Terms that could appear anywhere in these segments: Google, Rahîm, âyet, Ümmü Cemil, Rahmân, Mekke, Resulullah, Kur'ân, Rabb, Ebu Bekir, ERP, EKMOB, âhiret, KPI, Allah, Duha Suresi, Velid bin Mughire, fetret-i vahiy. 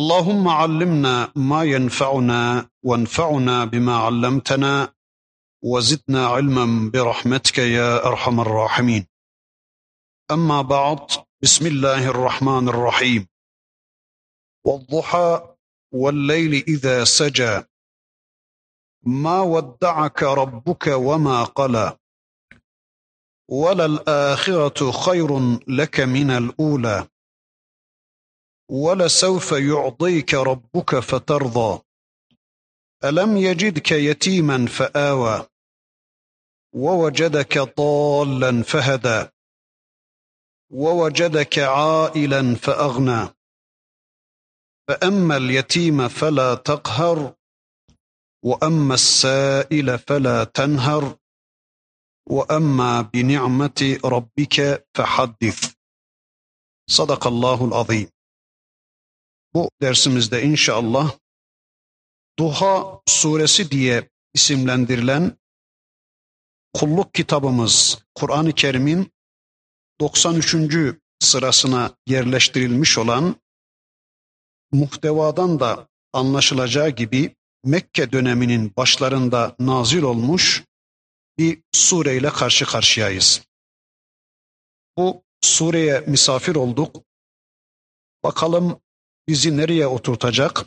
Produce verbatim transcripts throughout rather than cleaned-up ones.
اللهم علمنا ما ينفعنا وانفعنا بما علمتنا وزدنا علما برحمتك يا أرحم الراحمين. أما بعد، بسم الله الرحمن الرحيم. والضحى والليل إذا سجى ما ودعك ربك وما قلى وللآخرة خير لك من الأولى وَلَسَوْفَ يُعْطِيكَ رَبُّكَ فَتَرْضَى أَلَمْ يَجِدْكَ يَتِيمًا فَآوَى وَوَجَدَكَ ضَالًّا فَهَدَى وَوَجَدَكَ عَائِلًا فَأَغْنَى فَأَمَّا الْيَتِيمَ فَلَا تَقْهَرْ وَأَمَّا السَّائِلَ فَلَا تَنْهَرْ وَأَمَّا بِنِعْمَةِ رَبِّكَ فَحَدِّثْ. Sadakallahul azim. Bu dersimizde inşallah Duha Suresi diye isimlendirilen kulluk kitabımız Kur'an-ı Kerim'in doksan üçüncü sırasına yerleştirilmiş olan, muhtevadan da anlaşılacağı gibi Mekke döneminin başlarında nazil olmuş bir sureyle karşı karşıyayız. Bu sureye misafir olduk. Bakalım bizi nereye oturtacak?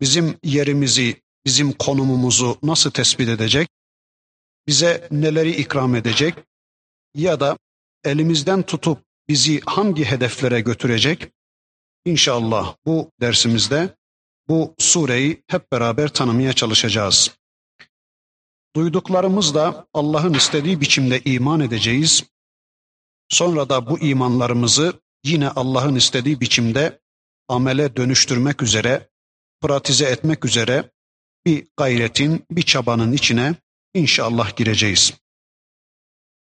Bizim yerimizi, bizim konumumuzu nasıl tespit edecek? Bize neleri ikram edecek? Ya da elimizden tutup bizi hangi hedeflere götürecek? İnşallah bu dersimizde bu sureyi hep beraber tanımaya çalışacağız. Duyduklarımızla Allah'ın istediği biçimde iman edeceğiz. Sonra da bu imanlarımızı yine Allah'ın istediği biçimde amele dönüştürmek üzere, pratize etmek üzere bir gayretin, bir çabanın içine inşallah gireceğiz.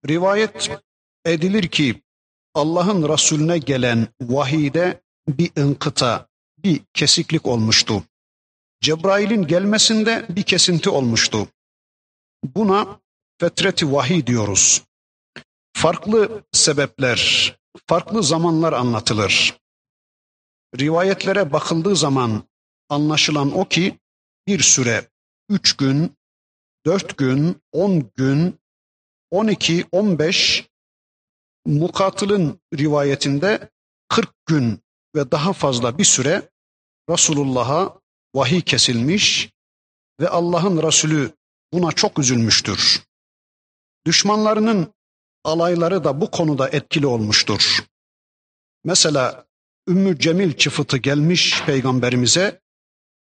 Rivayet edilir ki Allah'ın Resulüne gelen vahide bir inkıta, bir kesiklik olmuştu. Cebrail'in gelmesinde bir kesinti olmuştu. Buna fetreti vahiy diyoruz. Farklı sebepler, farklı zamanlar anlatılır. Rivayetlere bakıldığı zaman anlaşılan o ki bir süre üç gün, dört gün, on gün, on iki, on beş, Mukatıl'ın rivayetinde kırk gün ve daha fazla bir süre Resulullah'a vahiy kesilmiş ve Allah'ın Resulü buna çok üzülmüştür. Düşmanlarının alayları da bu konuda etkili olmuştur. Mesela Ümmü Cemil çıfıtı gelmiş peygamberimize,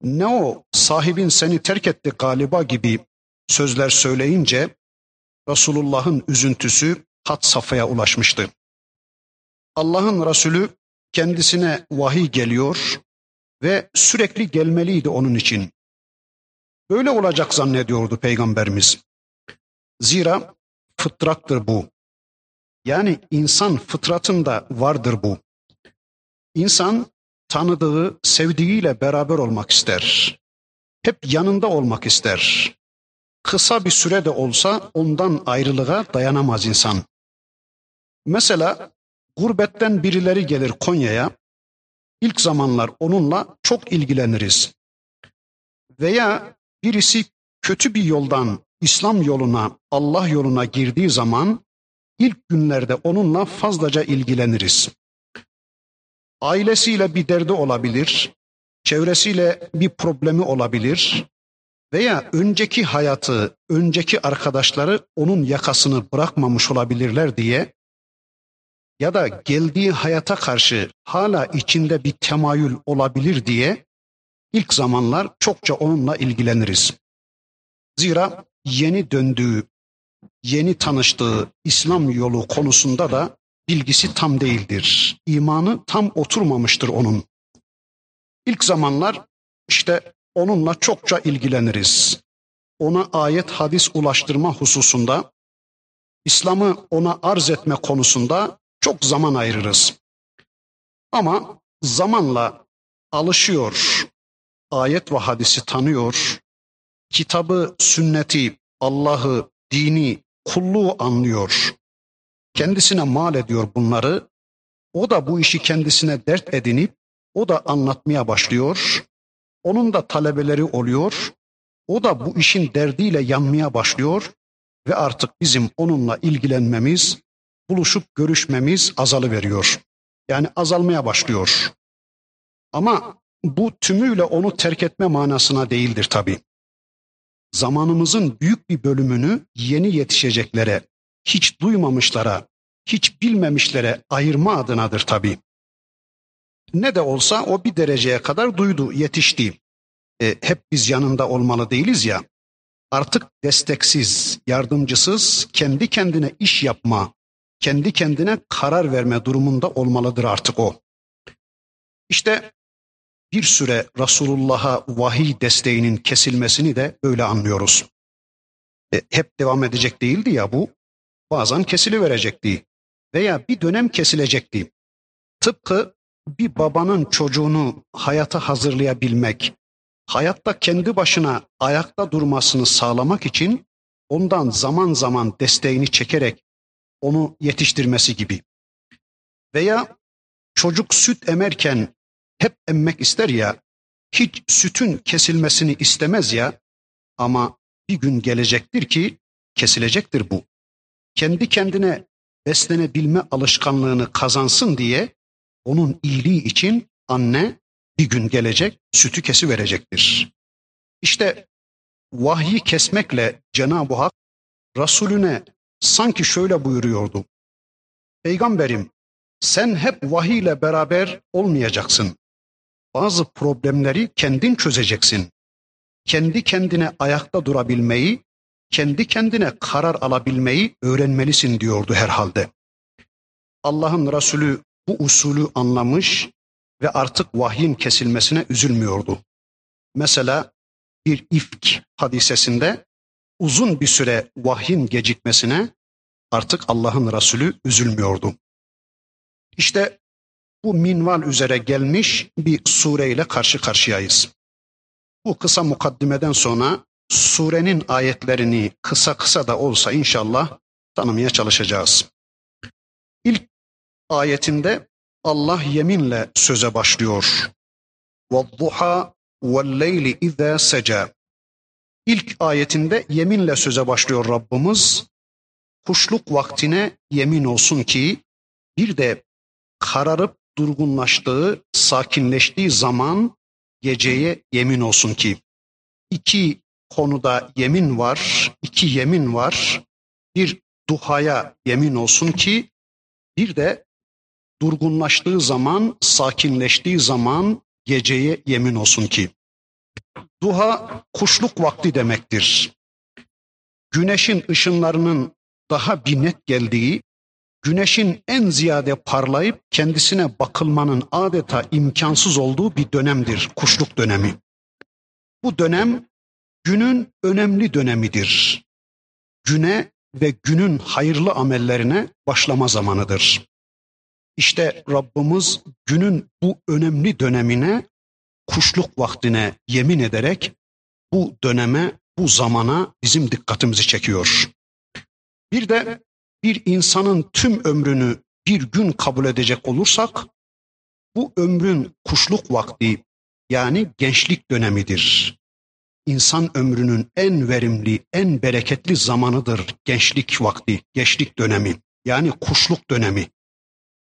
"Ne o, sahibin seni terk etti galiba" gibi sözler söyleyince Resulullah'ın üzüntüsü had safhaya ulaşmıştı. Allah'ın Resulü kendisine vahiy geliyor ve sürekli gelmeliydi onun için. Böyle olacak zannediyordu peygamberimiz. Zira fıtrattır bu. Yani insan fıtratında vardır bu. İnsan tanıdığı, sevdiğiyle beraber olmak ister. Hep yanında olmak ister. Kısa bir süre de olsa ondan ayrılığa dayanamaz insan. Mesela gurbetten birileri gelir Konya'ya. İlk zamanlar onunla çok ilgileniriz. Veya birisi kötü bir yoldan İslam yoluna, Allah yoluna girdiği zaman ilk günlerde onunla fazlaca ilgileniriz. Ailesiyle bir derdi olabilir, çevresiyle bir problemi olabilir veya önceki hayatı, önceki arkadaşları onun yakasını bırakmamış olabilirler diye ya da geldiği hayata karşı hala içinde bir temayül olabilir diye ilk zamanlar çokça onunla ilgileniriz. Zira yeni döndüğü, yeni tanıştığı İslam yolu konusunda da bilgisi tam değildir. İmanı tam oturmamıştır onun. İlk zamanlar İşte onunla çokça ilgileniriz. Ona ayet hadis ulaştırma hususunda, İslam'ı ona arz etme konusunda çok zaman ayırırız. Ama zamanla alışıyor, ayet ve hadisi tanıyor, kitabı, sünneti, Allah'ı, dini, kulluğu anlıyor. Kendisine mal ediyor bunları. O da bu işi kendisine dert edinip, o da anlatmaya başlıyor. Onun da talebeleri oluyor. O da bu işin derdiyle yanmaya başlıyor. Ve artık bizim onunla ilgilenmemiz, buluşup görüşmemiz azalıveriyor. Yani azalmaya başlıyor. Ama bu tümüyle onu terk etme manasına değildir tabii. Zamanımızın büyük bir bölümünü yeni yetişeceklere, hiç duymamışlara, hiç bilmemişlere ayırma adınadır tabii. Ne de olsa o bir dereceye kadar duydu, yetişti. E, hep biz yanında olmalı değiliz ya. Artık desteksiz, yardımcısız, kendi kendine iş yapma, kendi kendine karar verme durumunda olmalıdır artık o. İşte bir süre Resulullah'a vahiy desteğinin kesilmesini de böyle anlıyoruz. E, hep devam edecek değildi ya bu. Bazen kesiliverecekti veya bir dönem kesilecekti. Tıpkı bir babanın çocuğunu hayata hazırlayabilmek, hayatta kendi başına ayakta durmasını sağlamak için ondan zaman zaman desteğini çekerek onu yetiştirmesi gibi. Veya çocuk süt emerken hep emmek ister ya, hiç sütün kesilmesini istemez ya, ama bir gün gelecektir ki kesilecektir bu. Kendi kendine beslenebilme alışkanlığını kazansın diye onun iyiliği için anne bir gün gelecek sütü kesiverecektir. İşte vahyi kesmekle Cenab-ı Hak Resulüne sanki şöyle buyuruyordu: Peygamberim, sen hep vahiyle beraber olmayacaksın. Bazı problemleri kendin çözeceksin. Kendi kendine ayakta durabilmeyi, kendi kendine karar alabilmeyi öğrenmelisin diyordu herhalde. Allah'ın Resulü bu usulü anlamış ve artık vahyin kesilmesine üzülmüyordu. Mesela bir ifk hadisesinde uzun bir süre vahyin gecikmesine artık Allah'ın Resulü üzülmüyordu. İşte bu minval üzere gelmiş bir sureyle karşı karşıyayız. Bu kısa mukaddimeden sonra surenin ayetlerini kısa kısa da olsa inşallah tanımaya çalışacağız. İlk ayetinde Allah yeminle söze başlıyor. وَالضُّحَا وَالْلَيْلِ اِذَا سَجَى. İlk ayetinde yeminle söze başlıyor Rabbimiz. Kuşluk vaktine yemin olsun ki, bir de kararıp durgunlaştığı, sakinleştiği zaman geceye yemin olsun ki. İki konuda yemin var, iki yemin var. Bir duhaya yemin olsun ki, bir de durgunlaştığı zaman, sakinleştiği zaman geceye yemin olsun ki. Duha kuşluk vakti demektir. Güneşin ışınlarının daha bir net geldiği, güneşin en ziyade parlayıp kendisine bakılmanın adeta imkansız olduğu bir dönemdir kuşluk dönemi. Bu dönem günün önemli dönemidir. Güne ve günün hayırlı amellerine başlama zamanıdır. İşte Rabbimiz günün bu önemli dönemine, kuşluk vaktine yemin ederek bu döneme, bu zamana bizim dikkatimizi çekiyor. Bir de bir insanın tüm ömrünü bir gün kabul edecek olursak, bu ömrün kuşluk vakti yani gençlik dönemidir. İnsan ömrünün en verimli, en bereketli zamanıdır gençlik vakti, gençlik dönemi yani kuşluk dönemi.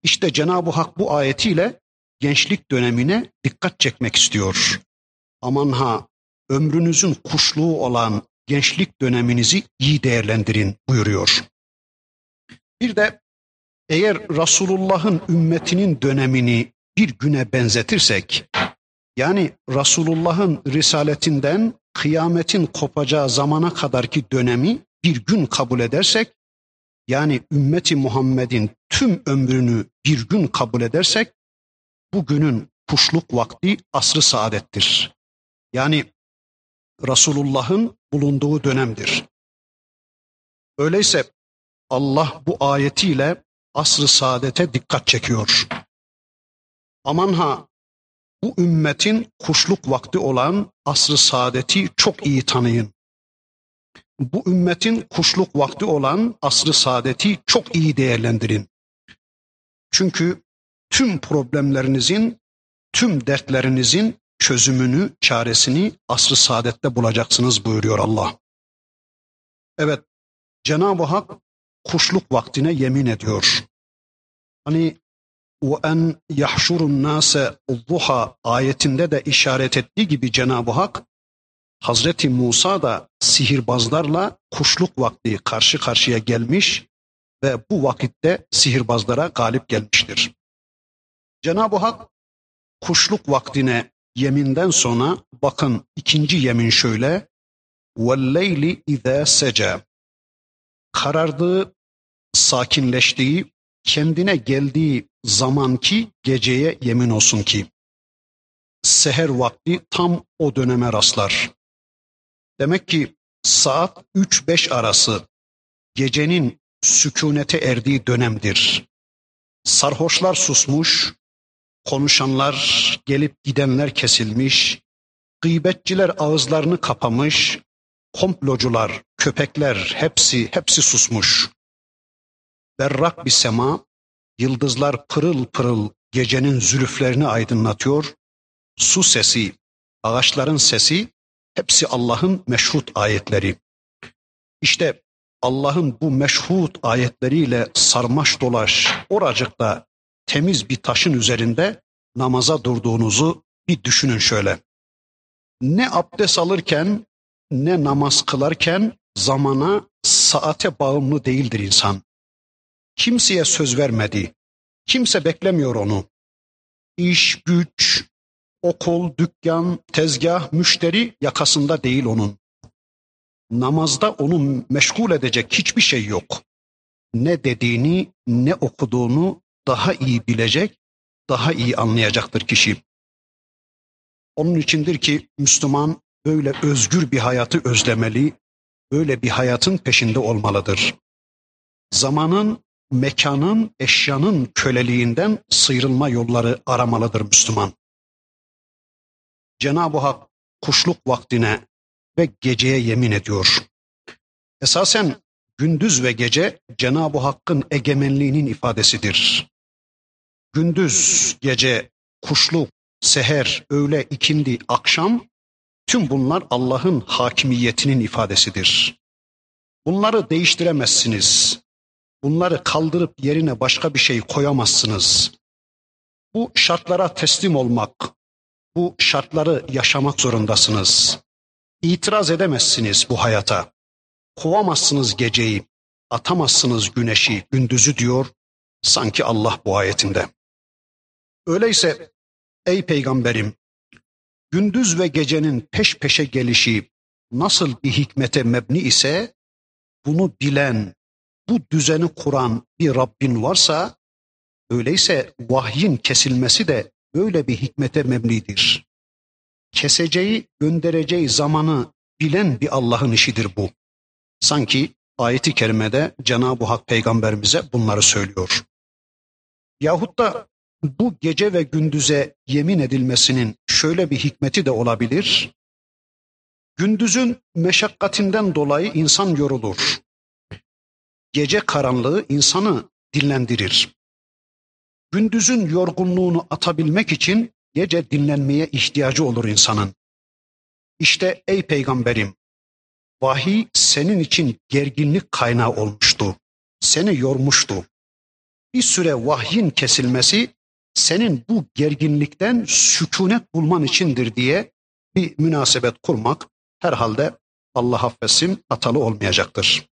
İşte Cenab-ı Hak bu ayetiyle gençlik dönemine dikkat çekmek istiyor. Aman ha, ömrünüzün kuşluğu olan gençlik döneminizi iyi değerlendirin buyuruyor. Bir de eğer Resulullah'ın ümmetinin dönemini bir güne benzetirsek, yani Resulullah'ın risaletinden kıyametin kopacağı zamana kadarki dönemi bir gün kabul edersek, yani ümmeti Muhammed'in tüm ömrünü bir gün kabul edersek, bugünün kuşluk vakti asr-ı saadettir. Yani Resulullah'ın bulunduğu dönemdir. Öyleyse Allah bu ayetiyle asr-ı saadete dikkat çekiyor. Aman ha, bu ümmetin kuşluk vakti olan asr-ı saadeti çok iyi tanıyın. Bu ümmetin kuşluk vakti olan asr-ı saadeti çok iyi değerlendirin. Çünkü tüm problemlerinizin, tüm dertlerinizin çözümünü, çaresini asr-ı saadette bulacaksınız buyuruyor Allah. Evet, Cenab-ı Hak kuşluk vaktine yemin ediyor. Hani وَاَنْ يَحْشُرُ النَّاسَ الضُّحَى ayetinde de işaret ettiği gibi Cenab-ı Hak, Hazreti Musa da sihirbazlarla kuşluk vakti karşı karşıya gelmiş ve bu vakitte sihirbazlara galip gelmiştir. Cenab-ı Hak kuşluk vaktine yeminden sonra bakın ikinci yemin şöyle: وَالْلَيْلِ اِذَا سَجَى karardığı, sakinleştiği, kendine geldiği zamanki geceye yemin olsun ki seher vakti tam o döneme rastlar. Demek ki saat üç beş arası gecenin sükunete erdiği dönemdir. Sarhoşlar susmuş, konuşanlar, gelip gidenler kesilmiş, gıybetçiler ağızlarını kapamış, komplocular, köpekler hepsi hepsi susmuş. Berrak bir sema, yıldızlar pırıl pırıl gecenin zülüflerini aydınlatıyor. Su sesi, ağaçların sesi, hepsi Allah'ın meşhut ayetleri. İşte Allah'ın bu meşhut ayetleriyle sarmaş dolaş oracıkta temiz bir taşın üzerinde namaza durduğunuzu bir düşünün şöyle. Ne abdest alırken, ne namaz kılarken zamana, saate bağımlı değildir insan. Kimseye söz vermedi, kimse beklemiyor onu. İş, güç, okul, dükkan, tezgah, müşteri yakasında değil onun. Namazda onu meşgul edecek hiçbir şey yok. Ne dediğini, ne okuduğunu daha iyi bilecek, daha iyi anlayacaktır kişi. Onun içindir ki Müslüman böyle özgür bir hayatı özlemeli, böyle bir hayatın peşinde olmalıdır. Zamanın, mekanın, eşyanın köleliğinden sıyrılma yolları aramalıdır Müslüman. Cenab-ı Hak kuşluk vaktine ve geceye yemin ediyor. Esasen gündüz ve gece Cenab-ı Hakk'ın egemenliğinin ifadesidir. Gündüz, gece, kuşluk, seher, öğle, ikindi, akşam, tüm bunlar Allah'ın hakimiyetinin ifadesidir. Bunları değiştiremezsiniz. Bunları kaldırıp yerine başka bir şey koyamazsınız. Bu şartlara teslim olmak, bu şartları yaşamak zorundasınız. İtiraz edemezsiniz bu hayata. Kovamazsınız geceyi, atamazsınız güneşi, gündüzü diyor sanki Allah bu ayetinde. Öyleyse ey peygamberim, gündüz ve gecenin peş peşe gelişi nasıl bir hikmete mebni ise, bunu bilen, bu düzeni kuran bir Rabbin varsa, öyleyse vahyin kesilmesi de böyle bir hikmete mebnidir. Keseceği, göndereceği zamanı bilen bir Allah'ın işidir bu. Sanki ayeti kerimede Cenab-ı Hak peygamberimize bunları söylüyor. Yahut da bu gece ve gündüze yemin edilmesinin şöyle bir hikmeti de olabilir. Gündüzün meşakkatinden dolayı insan yorulur. Gece karanlığı insanı dinlendirir. Gündüzün yorgunluğunu atabilmek için gece dinlenmeye ihtiyacı olur insanın. İşte ey peygamberim, vahiy senin için gerginlik kaynağı olmuştu, seni yormuştu. Bir süre vahyin kesilmesi senin bu gerginlikten sükunet bulman içindir diye bir münasebet kurmak herhalde Allah affetsin hatalı olmayacaktır.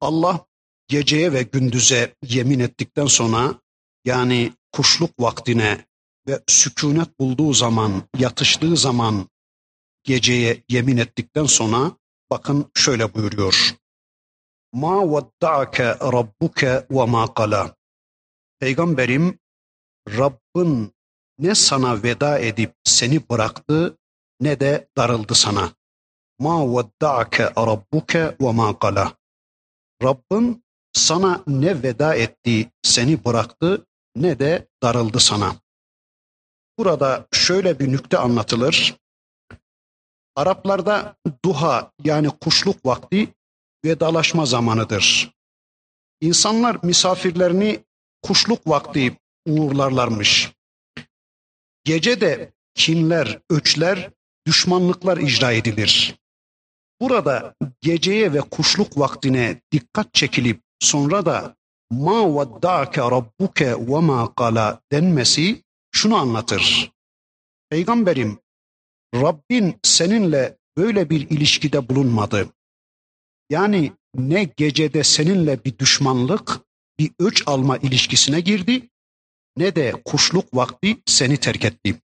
Allah geceye ve gündüze yemin ettikten sonra, yani kuşluk vaktine ve sükunet bulduğu zaman, yatıştığı zaman geceye yemin ettikten sonra bakın şöyle buyuruyor. Ma vadda'ke rabbuke ve ma qala. Peygamberim, Rabb'in ne sana veda edip seni bıraktı, ne de darıldı sana. Ma vedda'ke rabbuke ve ma qala. Rabbin sana ne veda etti, seni bıraktı, ne de darıldı sana. Burada şöyle bir nükte anlatılır. Araplarda duha yani kuşluk vakti vedalaşma zamanıdır. İnsanlar misafirlerini kuşluk vakti uğurlarlarmış. Gece de kinler, öçler, düşmanlıklar icra edilir. Burada geceye ve kuşluk vaktine dikkat çekilip sonra da ma vedda'ke rabbuke ve ma qala denmesi şunu anlatır. Peygamberim, Rabbin seninle böyle bir ilişkide bulunmadı. Yani ne gecede seninle bir düşmanlık, bir öç alma ilişkisine girdi, ne de kuşluk vakti seni terk etti.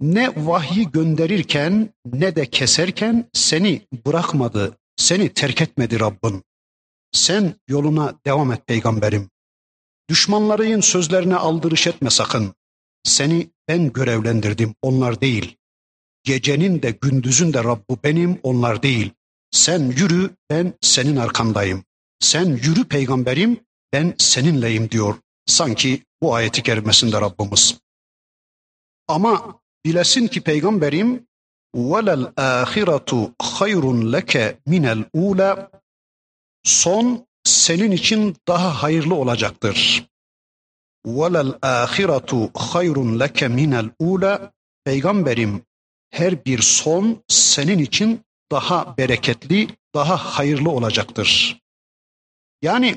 Ne vahyi gönderirken ne de keserken seni bırakmadı, seni terk etmedi Rabbin. Sen yoluna devam et peygamberim. Düşmanların sözlerine aldırış etme sakın. Seni ben görevlendirdim, onlar değil. Gecenin de gündüzün de Rabbu benim, onlar değil. Sen yürü, ben senin arkandayım. Sen yürü peygamberim, ben seninleyim diyor. Sanki bu ayeti kerimesinde Rabbimiz. Ama bilesin ki peygamberim, وَلَا الْآخِرَةُ خَيْرٌ لَكَ مِنَ الْاُولَى. Son senin için daha hayırlı olacaktır. وَلَا الْآخِرَةُ خَيْرٌ لَكَ مِنَ الْاُولَى. Peygamberim, her bir son senin için daha bereketli, daha hayırlı olacaktır. Yani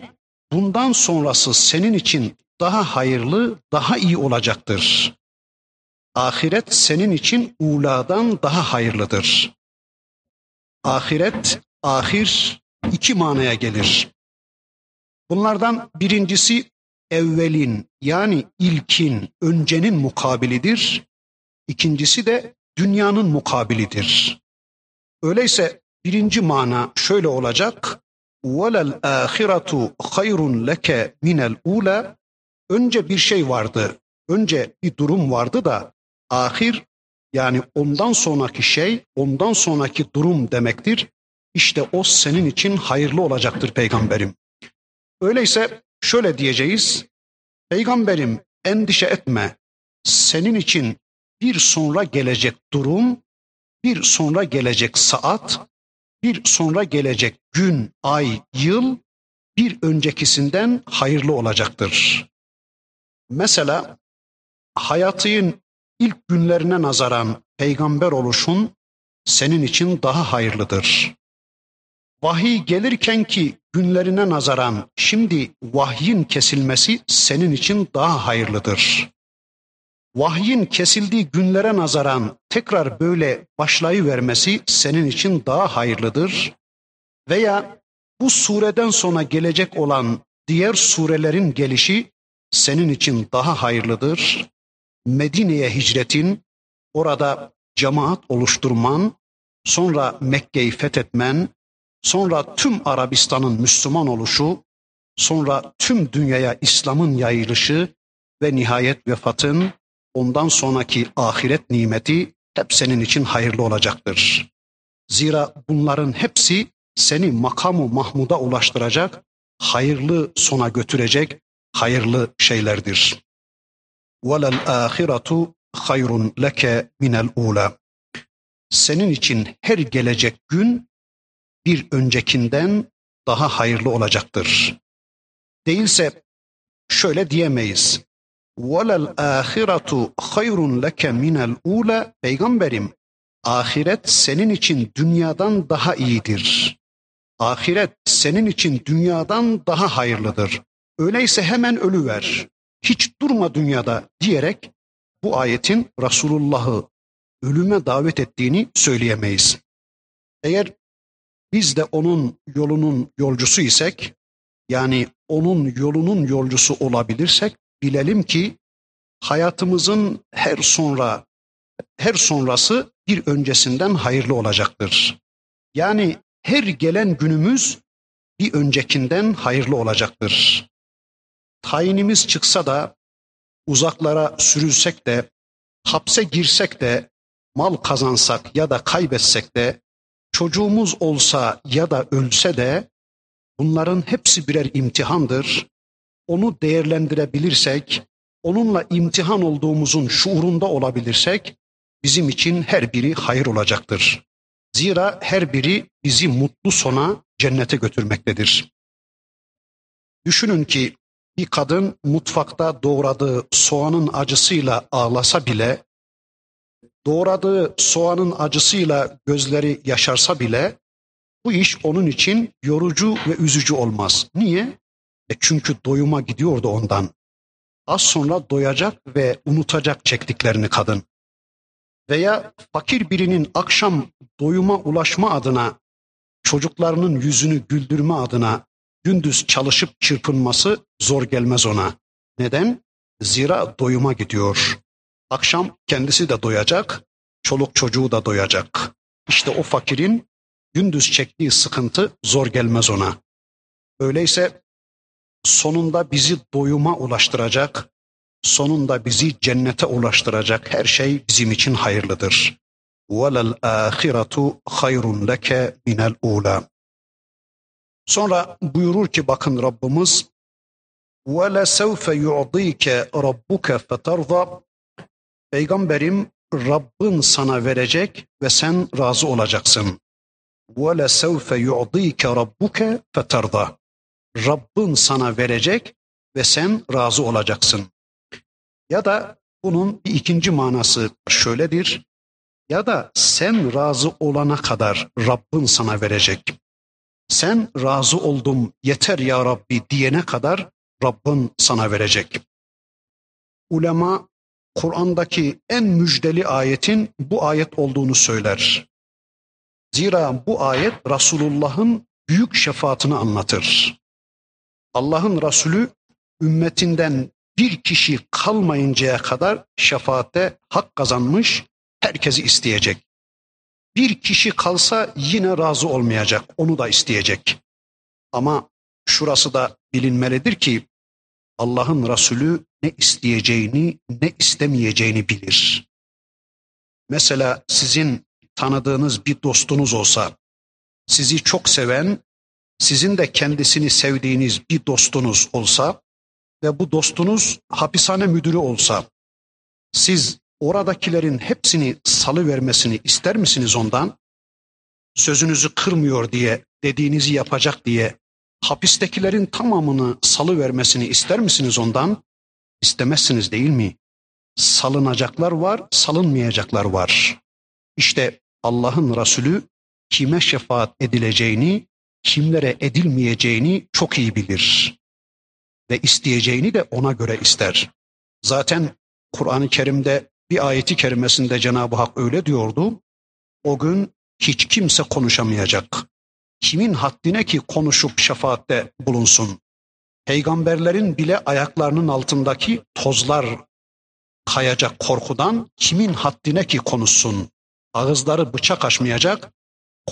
bundan sonrası senin için daha hayırlı, daha iyi olacaktır. Ahiret senin için uladan daha hayırlıdır. Ahiret, ahir iki manaya gelir. Bunlardan birincisi evvelin yani ilkin, öncenin mukabilidir. İkincisi de dünyanın mukabilidir. Öyleyse birinci mana şöyle olacak. وَلَا الْآخِرَةُ خَيْرٌ لَكَ مِنَ الْاُولَى. Önce bir şey vardı, önce bir durum vardı da ahir yani ondan sonraki şey, ondan sonraki durum demektir. İşte o senin için hayırlı olacaktır peygamberim. Öyleyse şöyle diyeceğiz. Peygamberim endişe etme, senin için bir sonra gelecek durum, bir sonra gelecek saat, bir sonra gelecek gün, ay, yıl bir öncekisinden hayırlı olacaktır. Mesela hayatının ilk günlerine nazaran peygamber oluşun senin için daha hayırlıdır. Vahiy gelirken ki günlerine nazaran şimdi vahyin kesilmesi senin için daha hayırlıdır. Vahyin kesildiği günlere nazaran tekrar böyle başlayıvermesi senin için daha hayırlıdır. Veya bu sureden sonra gelecek olan diğer surelerin gelişi senin için daha hayırlıdır. Medine'ye hicretin, orada cemaat oluşturman, sonra Mekke'yi fethetmen, sonra tüm Arabistan'ın Müslüman oluşu, sonra tüm dünyaya İslam'ın yayılışı ve nihayet vefatın, ondan sonraki ahiret nimeti hep senin için hayırlı olacaktır. Zira bunların hepsi seni makamı mahmuda ulaştıracak, hayırlı sona götürecek hayırlı şeylerdir. وَلَا الْآخِرَةُ خَيْرٌ لَكَ مِنَ الْاُولَى. Senin için her gelecek gün bir öncekinden daha hayırlı olacaktır. Değilse şöyle diyemeyiz. وَلَا الْآخِرَةُ خَيْرٌ لَكَ مِنَ الْاُولَى. Peygamberim, ahiret senin için dünyadan daha iyidir. Ahiret senin için dünyadan daha hayırlıdır. Öyleyse hemen ölüver, hiç durma dünyada diyerek bu ayetin Resulullah'ı ölüme davet ettiğini söyleyemeyiz. Eğer biz de onun yolunun yolcusu isek, yani onun yolunun yolcusu olabilirsek, bilelim ki hayatımızın her sonra her sonrası bir öncesinden hayırlı olacaktır. Yani her gelen günümüz bir öncekinden hayırlı olacaktır. Tayinimiz çıksa da, uzaklara sürülsek de, hapse girsek de, mal kazansak ya da kaybetsek de, çocuğumuz olsa ya da ölse de, bunların hepsi birer imtihandır. Onu değerlendirebilirsek, onunla imtihan olduğumuzun şuurunda olabilirsek, bizim için her biri hayır olacaktır. Zira her biri bizi mutlu sona, cennete götürmektedir. Düşünün ki bir kadın mutfakta doğradığı soğanın acısıyla ağlasa bile, doğradığı soğanın acısıyla gözleri yaşarsa bile, bu iş onun için yorucu ve üzücü olmaz. Niye? E çünkü doyuma gidiyordu ondan. Az sonra doyacak ve unutacak çektiklerini kadın. Veya fakir birinin akşam doyuma ulaşma adına, çocuklarının yüzünü güldürme adına gündüz çalışıp çırpınması zor gelmez ona. Neden? Zira doyuma gidiyor. Akşam kendisi de doyacak, çoluk çocuğu da doyacak. İşte o fakirin gündüz çektiği sıkıntı zor gelmez ona. Öyleyse sonunda bizi doyuma ulaştıracak, sonunda bizi cennete ulaştıracak her şey bizim için hayırlıdır. وَلَلْآخِرَةُ خَيْرٌ لَكَ مِنَ الْعُولَى. Sonra buyurur ki bakın Rabbimiz, وَلَسَوْفَ يُعْضِيكَ رَبُّكَ فَتَرْضَى. Peygamberim, Rabbin sana verecek ve sen razı olacaksın. وَلَسَوْفَ يُعْضِيكَ رَبُّكَ فَتَرْضَى. Rabbin sana verecek ve sen razı olacaksın. Ya da bunun bir ikinci manası şöyledir. Ya da sen razı olana kadar Rabbin sana verecek. Sen razı oldum yeter ya Rabbi diyene kadar Rabbin sana verecek. Ulema Kur'an'daki en müjdeli ayetin bu ayet olduğunu söyler. Zira bu ayet Resulullah'ın büyük şefaatini anlatır. Allah'ın Resulü ümmetinden bir kişi kalmayıncaya kadar şefaate hak kazanmış, herkesi isteyecek. Bir kişi kalsa yine razı olmayacak, onu da isteyecek. Ama şurası da bilinmelidir ki Allah'ın Resulü ne isteyeceğini, ne istemeyeceğini bilir. Mesela sizin tanıdığınız bir dostunuz olsa, sizi çok seven, sizin de kendisini sevdiğiniz bir dostunuz olsa ve bu dostunuz hapishane müdürü olsa, siz oradakilerin hepsini salıvermesini ister misiniz ondan? Sözünüzü kırmıyor diye, dediğinizi yapacak diye hapistekilerin tamamını salıvermesini ister misiniz ondan? İstemezsiniz değil mi? Salınacaklar var, salınmayacaklar var. İşte Allah'ın Resulü kime şefaat edileceğini, kimlere edilmeyeceğini çok iyi bilir. Ve isteyeceğini de ona göre ister. Zaten Kur'an-ı Kerim'de bir ayeti kerimesinde Cenab-ı Hak öyle diyordu. O gün hiç kimse konuşamayacak. Kimin haddine ki konuşup şefaatte bulunsun? Peygamberlerin bile ayaklarının altındaki tozlar kayacak korkudan kimin haddine ki konuşsun? Ağızları bıçak açmayacak.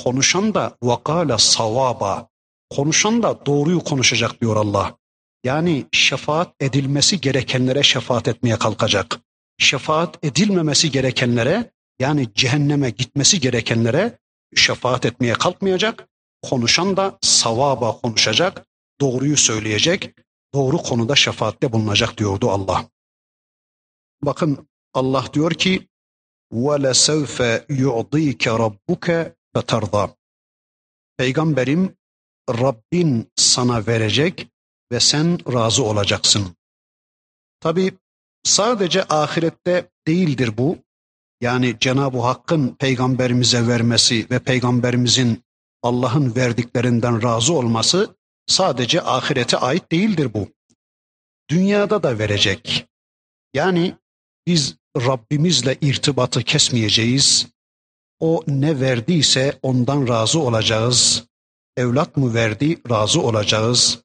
Konuşan da vakala savaba. Konuşan da doğruyu konuşacak diyor Allah. Yani şefaat edilmesi gerekenlere şefaat etmeye kalkacak. Şefaat edilmemesi gerekenlere, yani cehenneme gitmesi gerekenlere şefaat etmeye kalkmayacak. Konuşan da savaba konuşacak, doğruyu söyleyecek, doğru konuda şefaatte bulunacak diyordu Allah. Bakın Allah diyor ki وَلَسَوْفَ يُعْضِيكَ رَبُّكَ فَتَرْضَى. Peygamberim, Rabbin sana verecek ve sen razı olacaksın. Tabi sadece ahirette değildir bu. Yani Cenab-ı Hakk'ın peygamberimize vermesi ve peygamberimizin Allah'ın verdiklerinden razı olması sadece ahirete ait değildir bu. Dünyada da verecek. Yani biz Rabbimizle irtibatı kesmeyeceğiz. O ne verdiyse ondan razı olacağız. Evlat mı verdi, razı olacağız.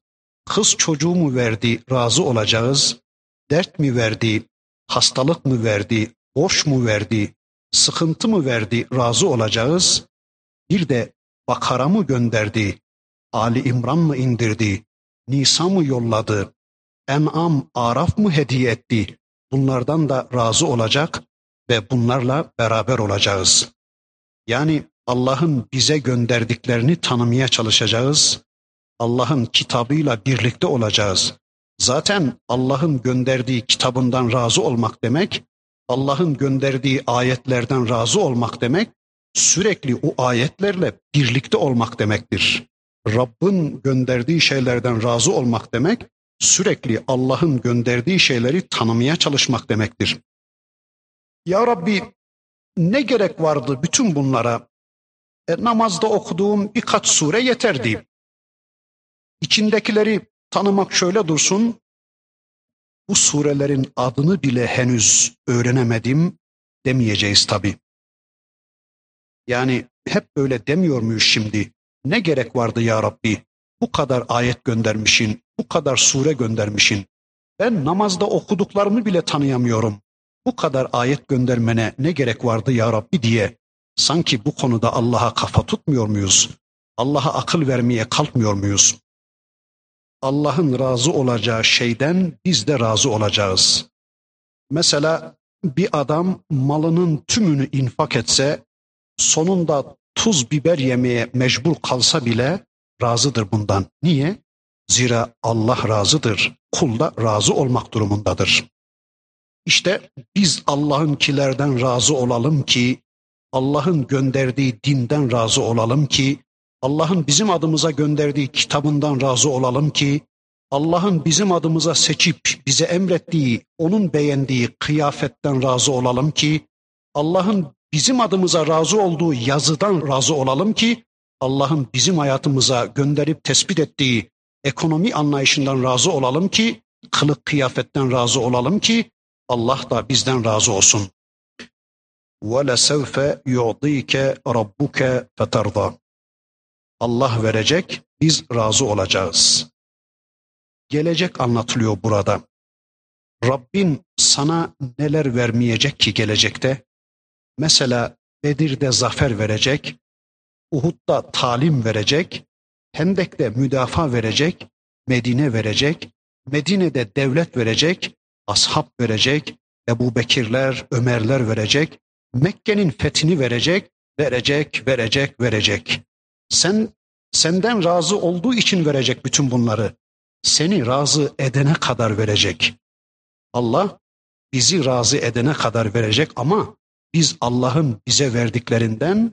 Kız çocuğu mu verdi, razı olacağız. Dert mi verdi, hastalık mı verdi, borç mu verdi, sıkıntı mı verdi, razı olacağız. Bir de Bakara mı gönderdi, Ali İmran mı indirdi, Nisa mı yolladı, En'am, Araf mı hediye etti, bunlardan da razı olacak ve bunlarla beraber olacağız. Yani Allah'ın bize gönderdiklerini tanımaya çalışacağız. Allah'ın kitabıyla birlikte olacağız. Zaten Allah'ın gönderdiği kitabından razı olmak demek, Allah'ın gönderdiği ayetlerden razı olmak demek, sürekli o ayetlerle birlikte olmak demektir. Rabb'ın gönderdiği şeylerden razı olmak demek, sürekli Allah'ın gönderdiği şeyleri tanımaya çalışmak demektir. Ya Rabbi, ne gerek vardı bütün bunlara? E, namazda okuduğum birkaç sure yeterdi. İçindekileri tanımak şöyle dursun, bu surelerin adını bile henüz öğrenemedim demeyeceğiz tabii. Yani hep böyle demiyor muyuz şimdi? Ne gerek vardı ya Rabbi? Bu kadar ayet göndermişsin, bu kadar sure göndermişsin. Ben namazda okuduklarımı bile tanıyamıyorum. Bu kadar ayet göndermene ne gerek vardı ya Rabbi diye. Sanki bu konuda Allah'a kafa tutmuyor muyuz? Allah'a akıl vermeye kalkmıyor muyuz? Allah'ın razı olacağı şeyden biz de razı olacağız. Mesela bir adam malının tümünü infak etse, sonunda tuz biber yemeye mecbur kalsa bile razıdır bundan. Niye? Zira Allah razıdır. Kul da razı olmak durumundadır. İşte biz Allah'ınkilerden razı olalım ki, Allah'ın gönderdiği dinden razı olalım ki, Allah'ın bizim adımıza gönderdiği kitabından razı olalım ki, Allah'ın bizim adımıza seçip bize emrettiği, onun beğendiği kıyafetten razı olalım ki, Allah'ın bizim adımıza razı olduğu yazıdan razı olalım ki, Allah'ın bizim hayatımıza gönderip tespit ettiği ekonomi anlayışından razı olalım ki, kılık kıyafetten razı olalım ki, Allah da bizden razı olsun. وَلَسَوْفَ يُعْضِيكَ رَبُّكَ فَتَرْضَى. Allah verecek, biz razı olacağız. Gelecek anlatılıyor burada. Rabbin sana neler vermeyecek ki gelecekte? Mesela Bedir'de zafer verecek, Uhud'da talim verecek, Hendek'te müdafaa verecek, Medine verecek, Medine'de devlet verecek, ashab verecek, Ebu Bekirler, Ömerler verecek, Mekke'nin fethini verecek, verecek, verecek, verecek. Sen, senden razı olduğu için verecek bütün bunları. Seni razı edene kadar verecek. Allah bizi razı edene kadar verecek ama biz Allah'ın bize verdiklerinden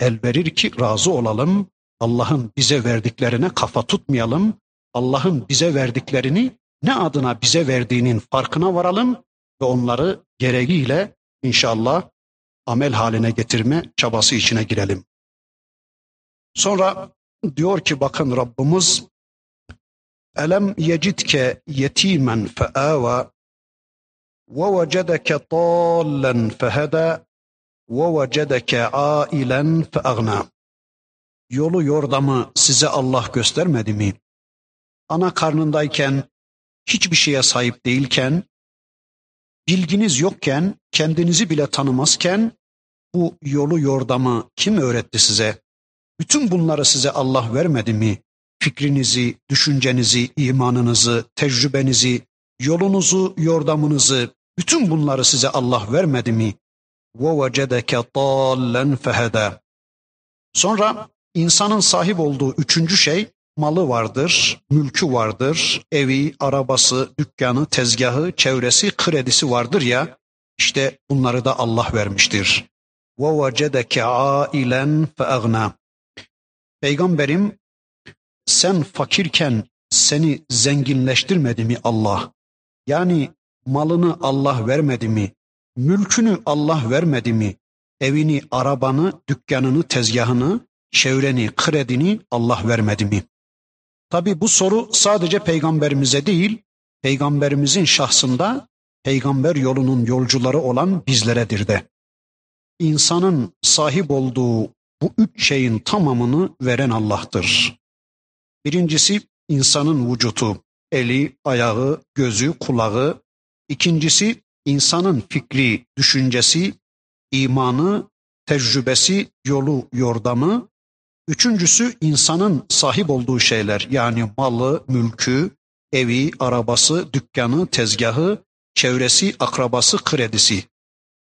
el verir ki razı olalım. Allah'ın bize verdiklerine kafa tutmayalım. Allah'ın bize verdiklerini ne adına bize verdiğinin farkına varalım ve onları gereğiyle inşallah amel haline getirme çabası içine girelim. Sonra diyor ki bakın Rabbimiz elem yecidke yetimen fe'ava ve vecedeke tallen feheda ve vecedeke ailen fe'agna. Yolu yordamı size Allah göstermedi mi? Ana karnındayken, hiçbir şeye sahip değilken, bilginiz yokken, kendinizi bile tanımazken bu yolu yordamı kim öğretti size? Bütün bunları size Allah vermedi mi? Fikrinizi, düşüncenizi, imanınızı, tecrübenizi, yolunuzu, yordamınızı, bütün bunları size Allah vermedi mi? وَوَجَدَكَ طَالًا فَهَدَى. Sonra insanın sahip olduğu üçüncü şey, malı vardır, mülkü vardır, evi, arabası, dükkanı, tezgahı, çevresi, kredisi vardır ya, işte bunları da Allah vermiştir. وَوَجَدَكَ عَائِلًا فَأَغْنَى. Peygamberim, sen fakirken seni zenginleştirmedi mi Allah? Yani malını Allah vermedi mi? Mülkünü Allah vermedi mi? Evini, arabanı, dükkanını, tezgahını, çevreni, kredini Allah vermedi mi? Tabi bu soru sadece peygamberimize değil, peygamberimizin şahsında peygamber yolunun yolcuları olan bizleredir de. İnsanın sahip olduğu bu üç şeyin tamamını veren Allah'tır. Birincisi insanın vücudu, eli, ayağı, gözü, kulağı. İkincisi insanın fikri, düşüncesi, imanı, tecrübesi, yolu, yordamı. Üçüncüsü insanın sahip olduğu şeyler yani malı, mülkü, evi, arabası, dükkanı, tezgahı, çevresi, akrabası, kredisi.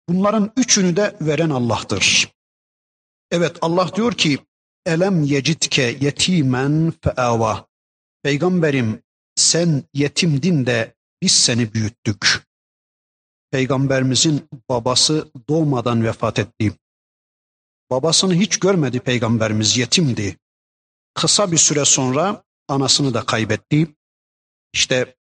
Bunların üçünü de veren Allah'tır. Evet, Allah diyor ki elem yecidke yetimen feava. Peygamberim sen yetimdin de biz seni büyüttük. Peygamberimizin babası doğmadan vefat etti. Babasını hiç görmedi peygamberimiz, yetimdi. Kısa bir süre sonra anasını da kaybetti. İşte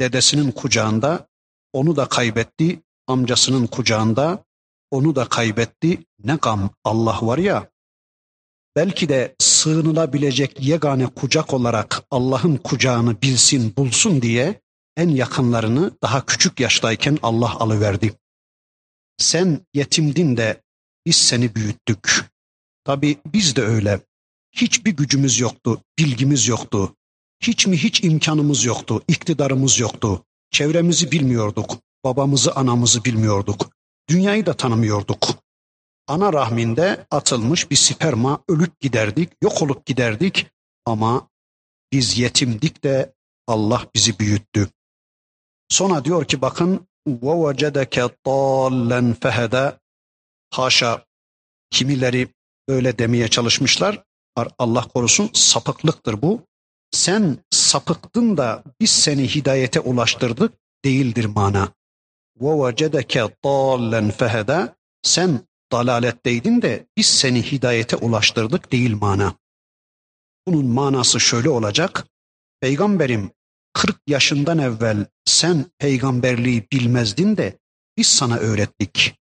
dedesinin kucağında onu da kaybetti. Amcasının kucağında onu da kaybetti. Ne gam, Allah var ya. Belki de sığınılabilecek yegane kucak olarak Allah'ın kucağını bilsin, bulsun diye en yakınlarını daha küçük yaştayken Allah alıverdi. Sen yetimdin de biz seni büyüttük. Tabii biz de öyle. Hiçbir gücümüz yoktu, bilgimiz yoktu. Hiç mi hiç imkanımız yoktu, iktidarımız yoktu. Çevremizi bilmiyorduk, babamızı, anamızı bilmiyorduk. Dünyayı da tanımıyorduk. Ana rahminde atılmış bir sperma, ölüp giderdik, yok olup giderdik. Ama biz yetimdik de Allah bizi büyüttü. Sonra diyor ki bakın وَوَجَدَكَ طَالًا فَهَدَى. Haşa, kimileri böyle demeye çalışmışlar. Allah korusun, sapıklıktır bu. Sen sapıktın da biz seni hidayete ulaştırdık değildir mana. وَوَجَدَكَ طَالًا فَهَدَى. Sen dalaletteydin de biz seni hidayete ulaştırdık değil mana. Bunun manası şöyle olacak. Peygamberim kırk yaşından evvel sen peygamberliği bilmezdin de biz sana öğrettik.